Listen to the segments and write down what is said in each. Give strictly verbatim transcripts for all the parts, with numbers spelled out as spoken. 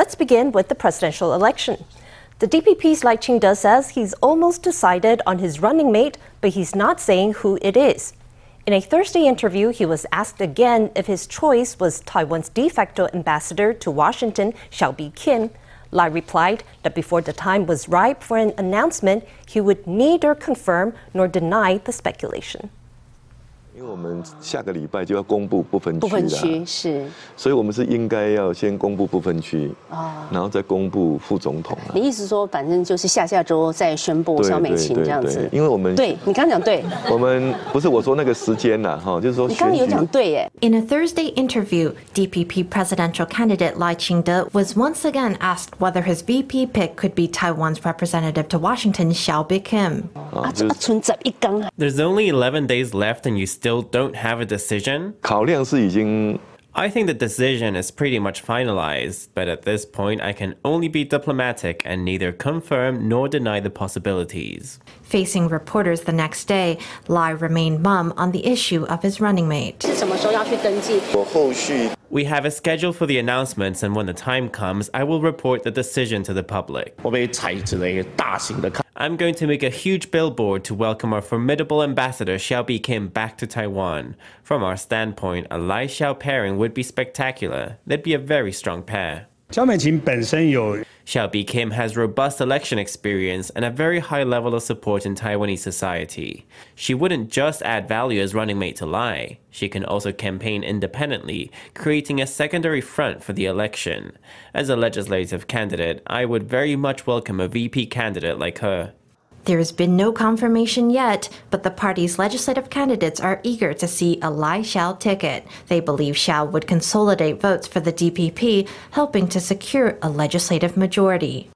Let's begin with the presidential election. The D P P's Lai Ching-te says he's almost decided on his running mate, but he's not saying who it is. In a Thursday interview, he was asked again if his choice was Taiwan's de facto ambassador to Washington, Hsiao Bi-khim. Lai replied that before the time was ripe for an announcement, he would neither confirm nor deny the speculation. 因为我们下个礼拜就要公布不分区了， 部分区是， 所以我们是应该要先公布不分区， 然后再公布副总统。 你意思说反正就是下下周再宣布萧美琴这样子。 因为我们， 对，你刚刚讲对， 我们不是我说那个时间啦， 就是说选举， 你刚刚有讲对耶。 In a Thursday interview, D P P presidential candidate Lai Ching-te was once again asked whether his V P pick could be Taiwan's representative to Washington, Hsiao Bi-khim. There's only eleven days left and you still don't have a decision? I think the decision is pretty much finalized, but at this point I can only be diplomatic and neither confirm nor deny the possibilities. Facing reporters the next day, Lai remained mum on the issue of his running mate. We have a schedule for the announcements, and when the time comes, I will report the decision to the public. I'm going to make a huge billboard to welcome our formidable ambassador Hsiao Bi-khim back to Taiwan. From our standpoint, a Lai Hsiao pairing would be spectacular. They'd be a very strong pair. Hsiao Bi-khim has robust election experience and a very high level of support in Taiwanese society. She wouldn't just add value as running mate to Lai. She can also campaign independently, creating a secondary front for the election. As a legislative candidate, I would very much welcome a V P candidate like her. There has been no confirmation yet, but the party's legislative candidates are eager to see a Lai Hsiao ticket. They believe Hsiao would consolidate votes for the D P P, helping to secure a legislative majority.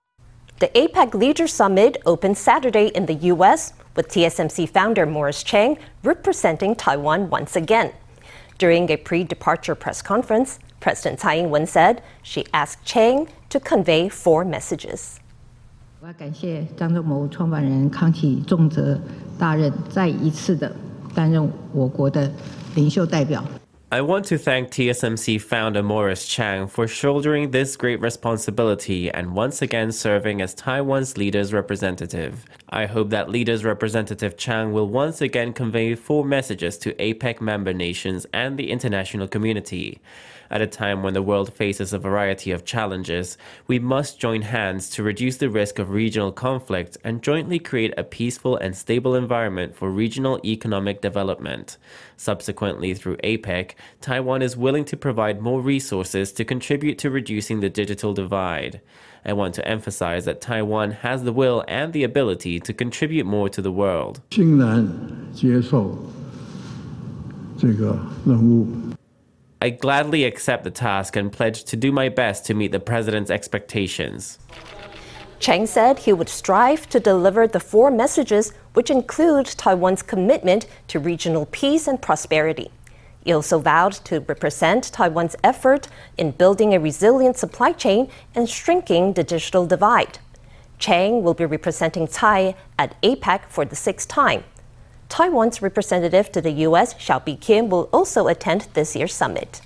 The APEC Leader Summit opened Saturday in the U S, with T S M C founder Morris Chang representing Taiwan once again. During a pre-departure press conference, President Tsai Ing-wen said she asked Chang to convey four messages. 我要感谢张忠谋创办人康启重责大任，再一次的担任我国的领袖代表。 I want to thank T S M C founder Morris Chang for shouldering this great responsibility and once again serving as Taiwan's leader's representative. I hope that leader's representative Chang will once again convey four messages to APEC member nations and the international community. At a time when the world faces a variety of challenges, we must join hands to reduce the risk of regional conflict and jointly create a peaceful and stable environment for regional economic development. Subsequently, through APEC, Taiwan is willing to provide more resources to contribute to reducing the digital divide. I want to emphasize that Taiwan has the will and the ability to contribute more to the world. I gladly accept the task and pledge to do my best to meet the president's expectations. Chang said he would strive to deliver the four messages, which include Taiwan's commitment to regional peace and prosperity. He also vowed to represent Taiwan's effort in building a resilient supply chain and shrinking the digital divide. Chang will be representing Tsai at APEC for the sixth time. Taiwan's representative to the U S, Hsiao Bi-khim, will also attend this year's summit.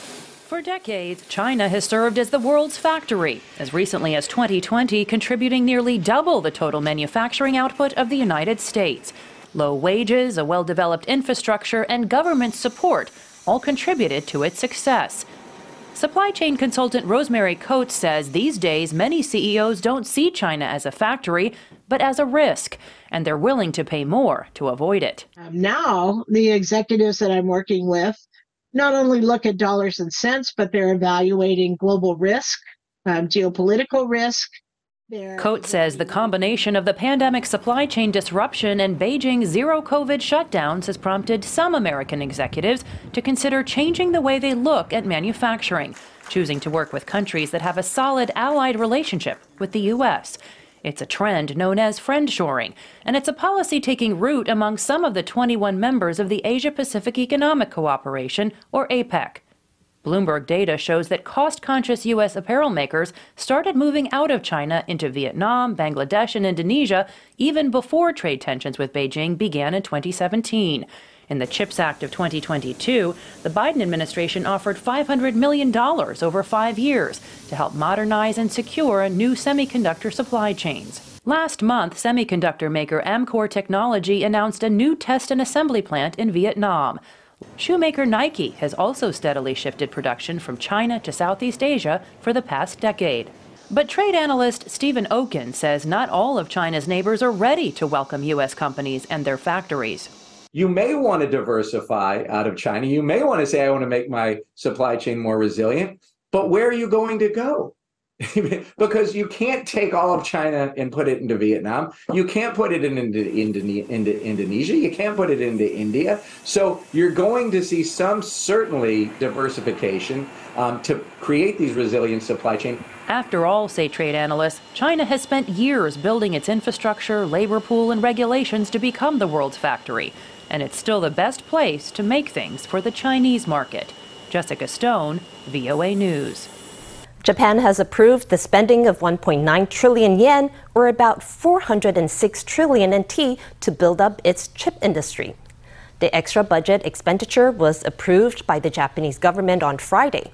For decades, China has served as the world's factory, as recently as twenty twenty, contributing nearly double the total manufacturing output of the United States. Low wages, a well-developed infrastructure, and government support all contributed to its success. Supply chain consultant Rosemary Coates says these days many C E Os don't see China as a factory, but as a risk, and they're willing to pay more to avoid it. Um, now, the executives that I'm working with not only look at dollars and cents, but they're evaluating global risk, um, geopolitical risk. Coates says the combination of the pandemic supply chain disruption and Beijing's zero-COVID shutdowns has prompted some American executives to consider changing the way they look at manufacturing, choosing to work with countries that have a solid allied relationship with the U S. It's a trend known as friendshoring, and it's a policy taking root among some of the twenty-one members of the Asia-Pacific Economic Cooperation, or APEC. Bloomberg data shows that cost-conscious U S apparel makers started moving out of China into Vietnam, Bangladesh, and Indonesia even before trade tensions with Beijing began in twenty seventeen. In the CHIPS Act of twenty twenty-two, the Biden administration offered five hundred million dollars over five years to help modernize and secure new semiconductor supply chains. Last month, semiconductor maker Amkor Technology announced a new test and assembly plant in Vietnam. Shoemaker Nike has also steadily shifted production from China to Southeast Asia for the past decade. But trade analyst Stephen Okin says not all of China's neighbors are ready to welcome U S companies and their factories. You may want to diversify out of China. You may want to say, I want to make my supply chain more resilient. But where are you going to go? Because you can't take all of China and put it into Vietnam. You can't put it in into, into, into Indonesia. You can't put it into India. So you're going to see some, certainly, diversification um, to create these resilient supply chains. After all, say trade analysts, China has spent years building its infrastructure, labor pool, and regulations to become the world's factory. And it's still the best place to make things for the Chinese market. Jessica Stone, V O A News. Japan has approved the spending of one point nine trillion yen, or about four hundred six trillion N T, to build up its chip industry. The extra budget expenditure was approved by the Japanese government on Friday.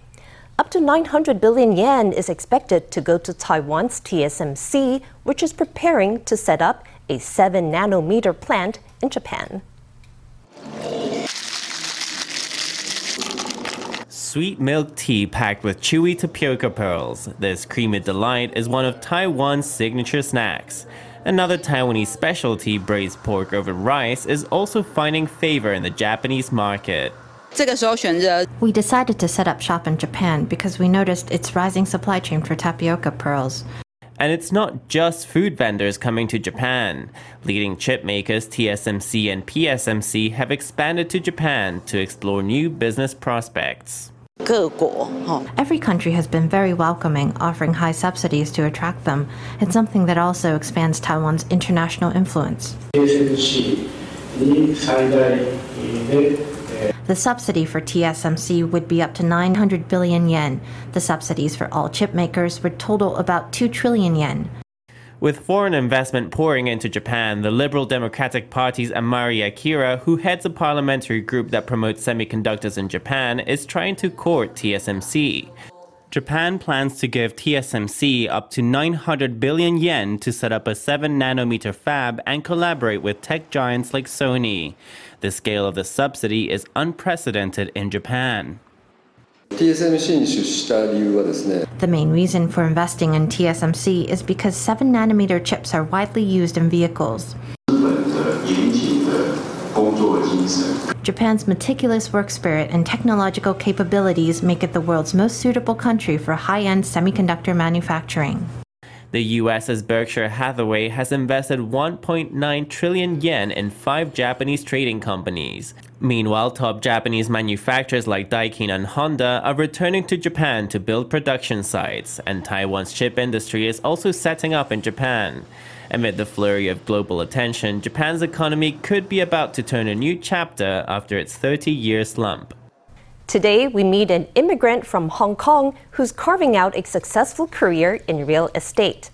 Up to nine hundred billion yen is expected to go to Taiwan's T S M C, which is preparing to set up a seven nanometer plant in Japan. Sweet milk tea packed with chewy tapioca pearls. This creamy delight is one of Taiwan's signature snacks. Another Taiwanese specialty, braised pork over rice, is also finding favor in the Japanese market. We decided to set up shop in Japan because we noticed its rising supply chain for tapioca pearls. And it's not just food vendors coming to Japan. Leading chip makers T S M C and P S M C have expanded to Japan to explore new business prospects. Every country has been very welcoming, offering high subsidies to attract them. It's something that also expands Taiwan's international influence. The subsidy for T S M C would be up to nine hundred billion yen. The subsidies for all chip makers would total about two trillion yen. With foreign investment pouring into Japan, the Liberal Democratic Party's Amari Akira, who heads a parliamentary group that promotes semiconductors in Japan, is trying to court T S M C. Japan plans to give T S M C up to nine hundred billion yen to set up a seven nanometer fab and collaborate with tech giants like Sony. The scale of the subsidy is unprecedented in Japan. The main reason for investing in T S M C is because seven nanometer chips are widely used in vehicles. Japan's meticulous work spirit and technological capabilities make it the world's most suitable country for high-end semiconductor manufacturing. The U S's Berkshire Hathaway has invested one point nine trillion yen in five Japanese trading companies. Meanwhile, top Japanese manufacturers like Daikin and Honda are returning to Japan to build production sites, and Taiwan's chip industry is also setting up in Japan. Amid the flurry of global attention, Japan's economy could be about to turn a new chapter after its thirty-year slump. Today, we meet an immigrant from Hong Kong who's carving out a successful career in real estate.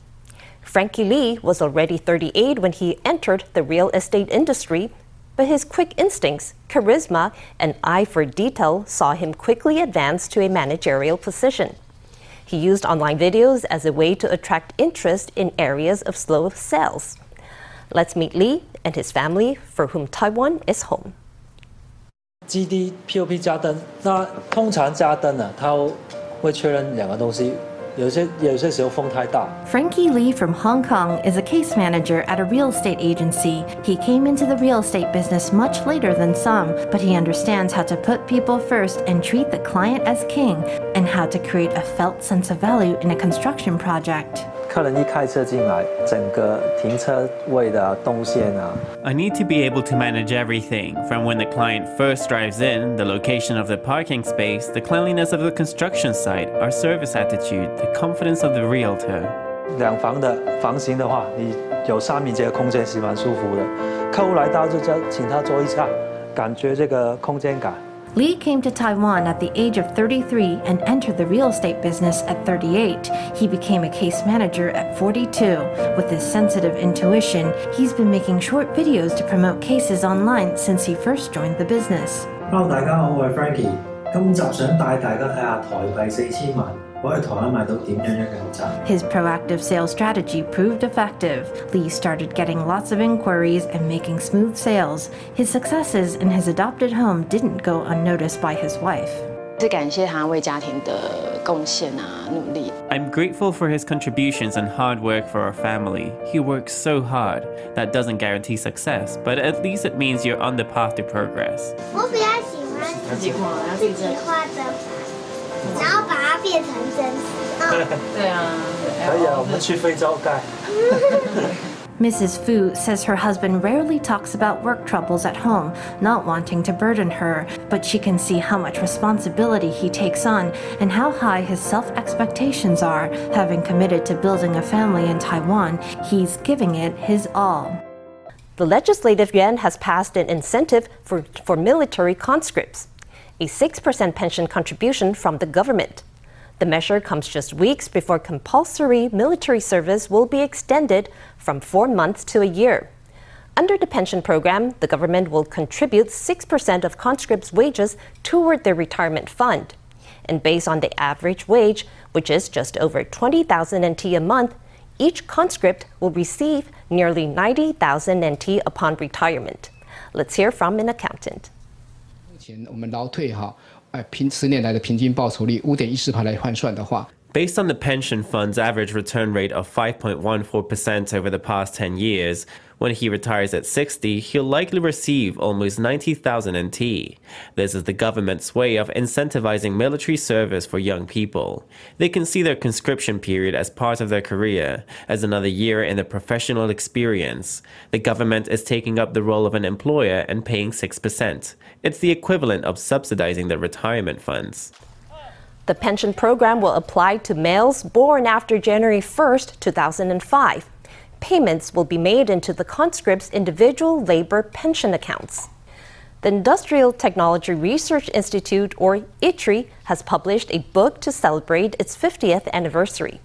Frankie Lee was already thirty-eight when he entered the real estate industry, but his quick instincts, charisma, and eye for detail saw him quickly advance to a managerial position. He used online videos as a way to attract interest in areas of slow sales. Let's meet Lee and his family, for whom Taiwan is home. G D P O P 加燈, 那通常加燈啊,它會確認兩個東西, 有些, 有些時候風太大. Frankie Lee from Hong Kong is a case manager at a real estate agency. He came into the real estate business much later than some, but he understands how to put people first and treat the client as king, and how to create a felt sense of value in a construction project. I need to be able to manage everything, from when the client first drives in, the location of the parking space, the cleanliness of the construction site, our service attitude, the confidence of the realtor. Lee came to Taiwan at the age of thirty-three and entered the real estate business at thirty-eight. He became a case manager at forty-two. With his sensitive intuition, he's been making short videos to promote cases online since he first joined the business. Hello, 大家好，我係 Frankie。今集想帶大家睇下台幣四千萬。His proactive sales strategy proved effective. Lee started getting lots of inquiries and making smooth sales. His successes in his adopted home didn't go unnoticed by his wife. I'm grateful for his contributions and hard work for our family. He works so hard. That doesn't guarantee success, but at least it means you're on the path to progress. Missus Fu says her husband rarely talks about work troubles at home, not wanting to burden her, but she can see how much responsibility he takes on and how high his self-expectations are. Having committed to building a family in Taiwan, he's giving it his all. The Legislative Yuan has passed an incentive for, for military conscripts, a six percent pension contribution from the government. The measure comes just weeks before compulsory military service will be extended from four months to a year. Under the pension program, the government will contribute six percent of conscripts' wages toward their retirement fund. And based on the average wage, which is just over twenty thousand N T a month, each conscript will receive nearly ninety thousand N T upon retirement. Let's hear from an accountant. 五点一四趴来换算的话, based on the pension fund's average return rate of five point one four percent over the past ten years, when he retires at sixty, he'll likely receive almost ninety thousand N T. This is the government's way of incentivizing military service for young people. They can see their conscription period as part of their career, as another year in their professional experience. The government is taking up the role of an employer and paying six percent. It's the equivalent of subsidizing their retirement funds. The pension program will apply to males born after January first, two thousand five. Payments will be made into the conscripts' individual labor pension accounts. The Industrial Technology Research Institute, or I T R I, has published a book to celebrate its fiftieth anniversary.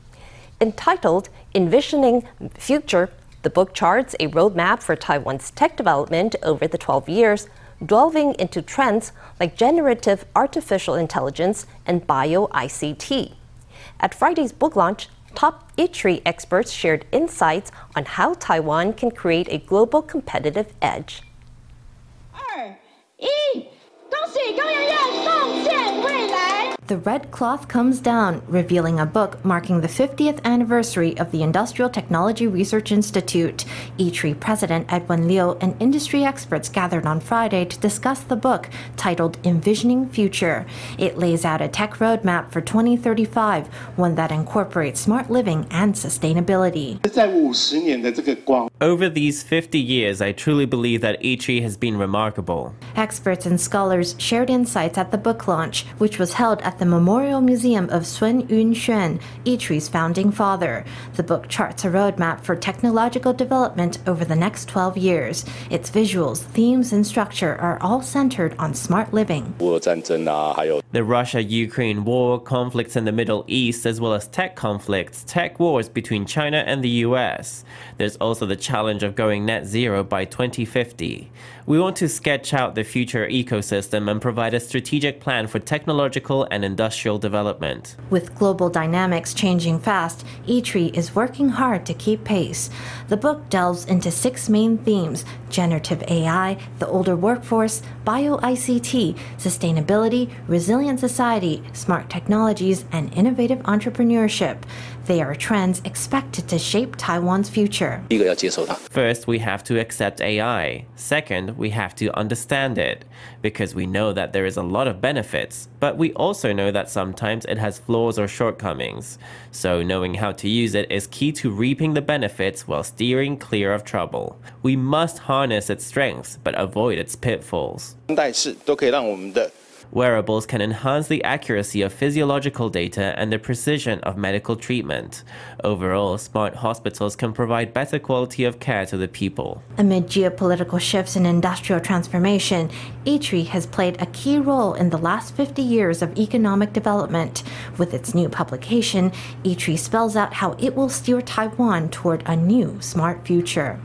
Entitled Envisioning Future, the book charts a roadmap for Taiwan's tech development over the twelve years, delving into trends like generative artificial intelligence and bio I C T. At Friday's book launch, top I T R I experts shared insights on how Taiwan can create a global competitive edge. The red cloth comes down, revealing a book marking the fiftieth anniversary of the Industrial Technology Research Institute. I T R I President Edwin Liu and industry experts gathered on Friday to discuss the book, titled Envisioning Future. It lays out a tech roadmap for twenty thirty-five, one that incorporates smart living and sustainability. Over these fifty years, I truly believe that I T R I has been remarkable. Experts and scholars shared insights at the book launch, which was held at the Memorial Museum of Sun Yun-suan, I T R I's founding father. The book charts a roadmap for technological development over the next twelve years. Its visuals, themes, and structure are all centered on smart living. The Russia-Ukraine war, conflicts in the Middle East, as well as tech conflicts, tech wars between China and the U S. There's also the challenge of going net zero by twenty fifty. We want to sketch out the future ecosystem and provide a strategic plan for technological and industrial development. With global dynamics changing fast, I T R I is working hard to keep pace. The book delves into six main themes: generative A I, the older workforce, bio I C T, sustainability, resilient society, smart technologies, and innovative entrepreneurship. They are trends expected to shape Taiwan's future. First, we have to accept A I. Second, we have to understand it, because we know that there is a lot of benefits, but we also know that sometimes it has flaws or shortcomings. So knowing how to use it is key to reaping the benefits while steering clear of trouble. We must harness its strengths, but avoid its pitfalls. Wearables can enhance the accuracy of physiological data and the precision of medical treatment. Overall, smart hospitals can provide better quality of care to the people. Amid geopolitical shifts and industrial transformation, I T R I has played a key role in the last fifty years of economic development. With its new publication, I T R I spells out how it will steer Taiwan toward a new smart future.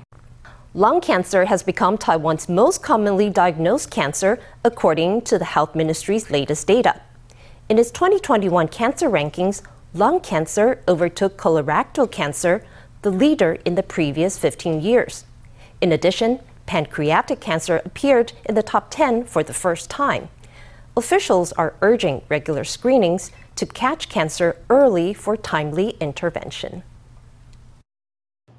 Lung cancer has become Taiwan's most commonly diagnosed cancer, according to the Health Ministry's latest data. In its twenty twenty-one cancer rankings, lung cancer overtook colorectal cancer, the leader in the previous fifteen years. In addition, pancreatic cancer appeared in the top ten for the first time. Officials are urging regular screenings to catch cancer early for timely intervention.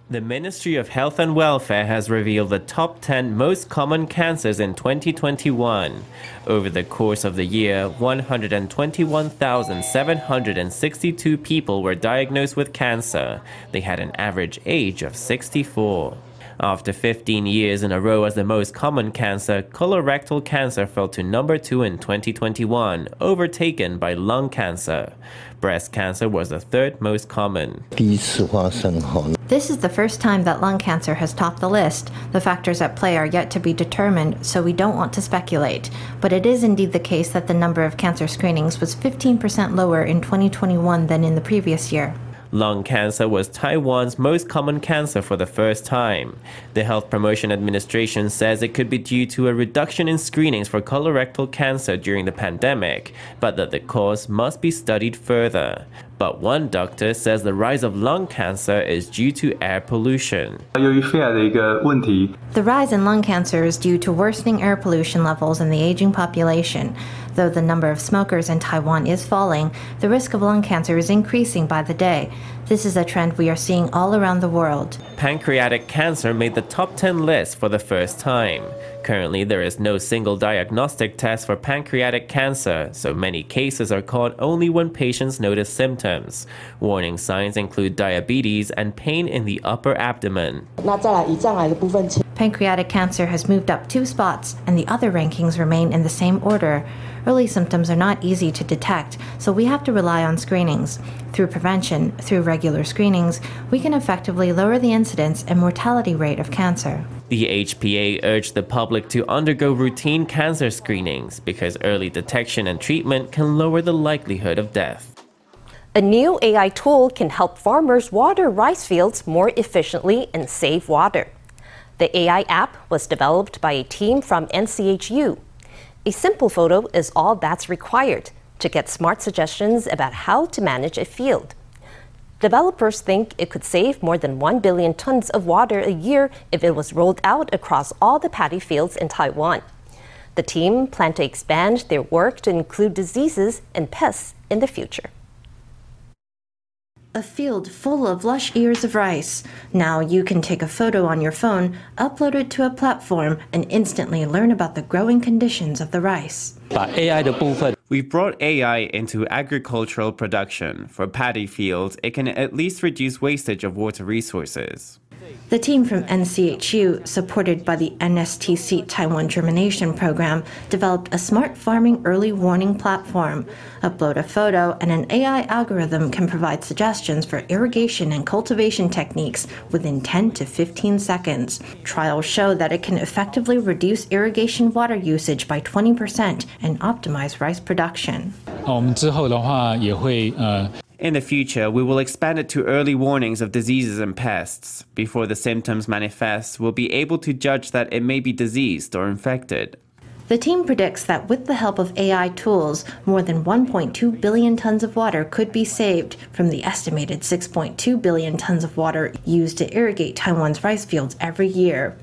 The Ministry of Health and Welfare has revealed the top ten most common cancers in twenty twenty-one. Over the course of the year, one hundred twenty-one thousand seven hundred sixty-two people were diagnosed with cancer. They had an average age of sixty-four. After fifteen years in a row as the most common cancer, colorectal cancer fell to number two in twenty twenty-one, overtaken by lung cancer. Breast cancer was the third most common. This is the first time that lung cancer has topped the list. The factors at play are yet to be determined, so we don't want to speculate. But it is indeed the case that the number of cancer screenings was fifteen percent lower in twenty twenty-one than in the previous year. Lung cancer was Taiwan's most common cancer for the first time. The Health Promotion Administration says it could be due to a reduction in screenings for colorectal cancer during the pandemic, but that the cause must be studied further. But one doctor says the rise of lung cancer is due to air pollution. The rise in lung cancer is due to worsening air pollution levels in the aging population. Though the number of smokers in Taiwan is falling, the risk of lung cancer is increasing by the day. This is a trend we are seeing all around the world. Pancreatic cancer made the top ten list for the first time. Currently, there is no single diagnostic test for pancreatic cancer, so many cases are caught only when patients notice symptoms. Warning signs include diabetes and pain in the upper abdomen. Pancreatic cancer has moved up two spots, and the other rankings remain in the same order. Early symptoms are not easy to detect, so we have to rely on screenings. Through prevention, through regular screenings, we can effectively lower the incidence and mortality rate of cancer. The H P A urged the public to undergo routine cancer screenings because early detection and treatment can lower the likelihood of death. A new A I tool can help farmers water rice fields more efficiently and save water. The A I app was developed by a team from N C H U. A simple photo is all that's required to get smart suggestions about how to manage a field. Developers think it could save more than one billion tons of water a year if it was rolled out across all the paddy fields in Taiwan. The team plans to expand their work to include diseases and pests in the future. A field full of lush ears of rice. Now you can take a photo on your phone, upload it to a platform, and instantly learn about the growing conditions of the rice. We've brought A I into agricultural production. For paddy fields, it can at least reduce wastage of water resources. The team from N C H U, supported by the N S T C Taiwan Germination Program, developed a smart farming early warning platform. Upload a photo and an A I algorithm can provide suggestions for irrigation and cultivation techniques within ten to fifteen seconds. Trials show that it can effectively reduce irrigation water usage by twenty percent and optimize rice production. In the future, we will expand it to early warnings of diseases and pests. Before the symptoms manifest, we'll be able to judge that it may be diseased or infected. The team predicts that with the help of A I tools, more than one point two billion tons of water could be saved from the estimated six point two billion tons of water used to irrigate Taiwan's rice fields every year.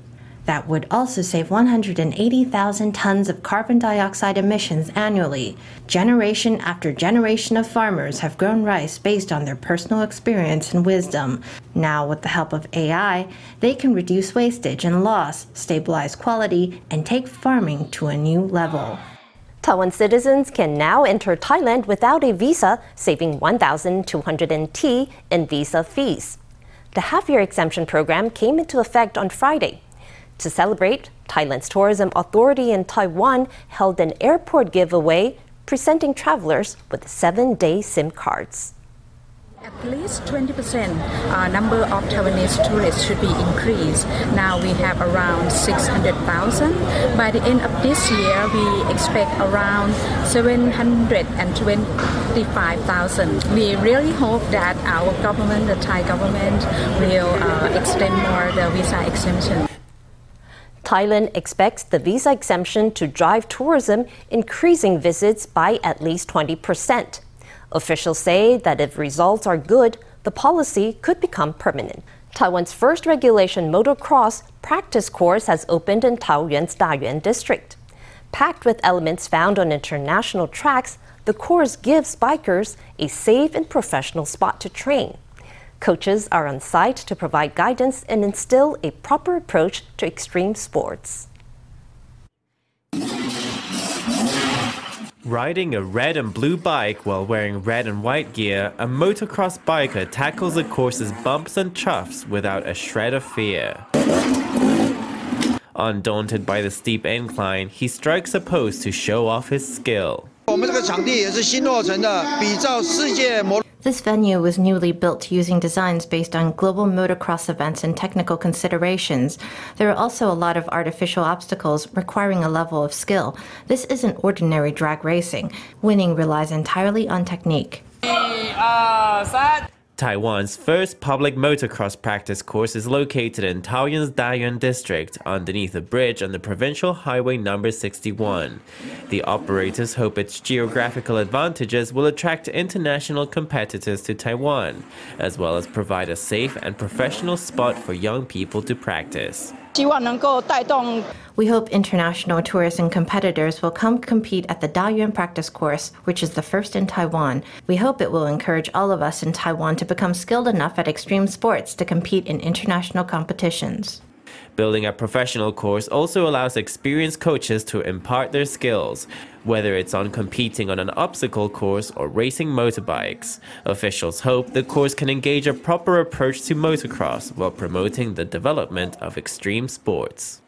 That would also save one hundred eighty thousand tons of carbon dioxide emissions annually. Generation after generation of farmers have grown rice based on their personal experience and wisdom. Now, with the help of A I, they can reduce wastage and loss, stabilize quality, and take farming to a new level. Taiwan citizens can now enter Thailand without a visa, saving one thousand two hundred T in visa fees. The half-year exemption program came into effect on Friday. To celebrate, Thailand's Tourism Authority in Taiwan held an airport giveaway, presenting travelers with seven-day SIM cards. At least twenty percent uh, number of Taiwanese tourists should be increased. Now we have around six hundred thousand. By the end of this year, we expect around seven hundred twenty-five thousand. We really hope that our government, the Thai government, will uh, extend more the visa exemption. Thailand expects the visa exemption to drive tourism, increasing visits by at least twenty percent. Officials say that if results are good, the policy could become permanent. Taiwan's first regulation motocross practice course has opened in Taoyuan's Dayuan district. Packed with elements found on international tracks, the course gives bikers a safe and professional spot to train. Coaches are on site to provide guidance and instill a proper approach to extreme sports. Riding a red and blue bike while wearing red and white gear, a motocross biker tackles the course's bumps and chuffs without a shred of fear. Undaunted by the steep incline, he strikes a pose to show off his skill. This venue was newly built using designs based on global motocross events and technical considerations. There are also a lot of artificial obstacles requiring a level of skill. This isn't ordinary drag racing. Winning relies entirely on technique. Taiwan's first public motocross practice course is located in Taoyuan's Dayuan district, underneath a bridge on the provincial highway number sixty-one. The operators hope its geographical advantages will attract international competitors to Taiwan, as well as provide a safe and professional spot for young people to practice. We hope international tourists and competitors will come compete at the Dayuan practice course, which is the first in Taiwan. We hope it will encourage all of us in Taiwan to become skilled enough at extreme sports to compete in international competitions. Building a professional course also allows experienced coaches to impart their skills, whether it's on competing on an obstacle course or racing motorbikes. Officials hope the course can engage a proper approach to motocross while promoting the development of extreme sports.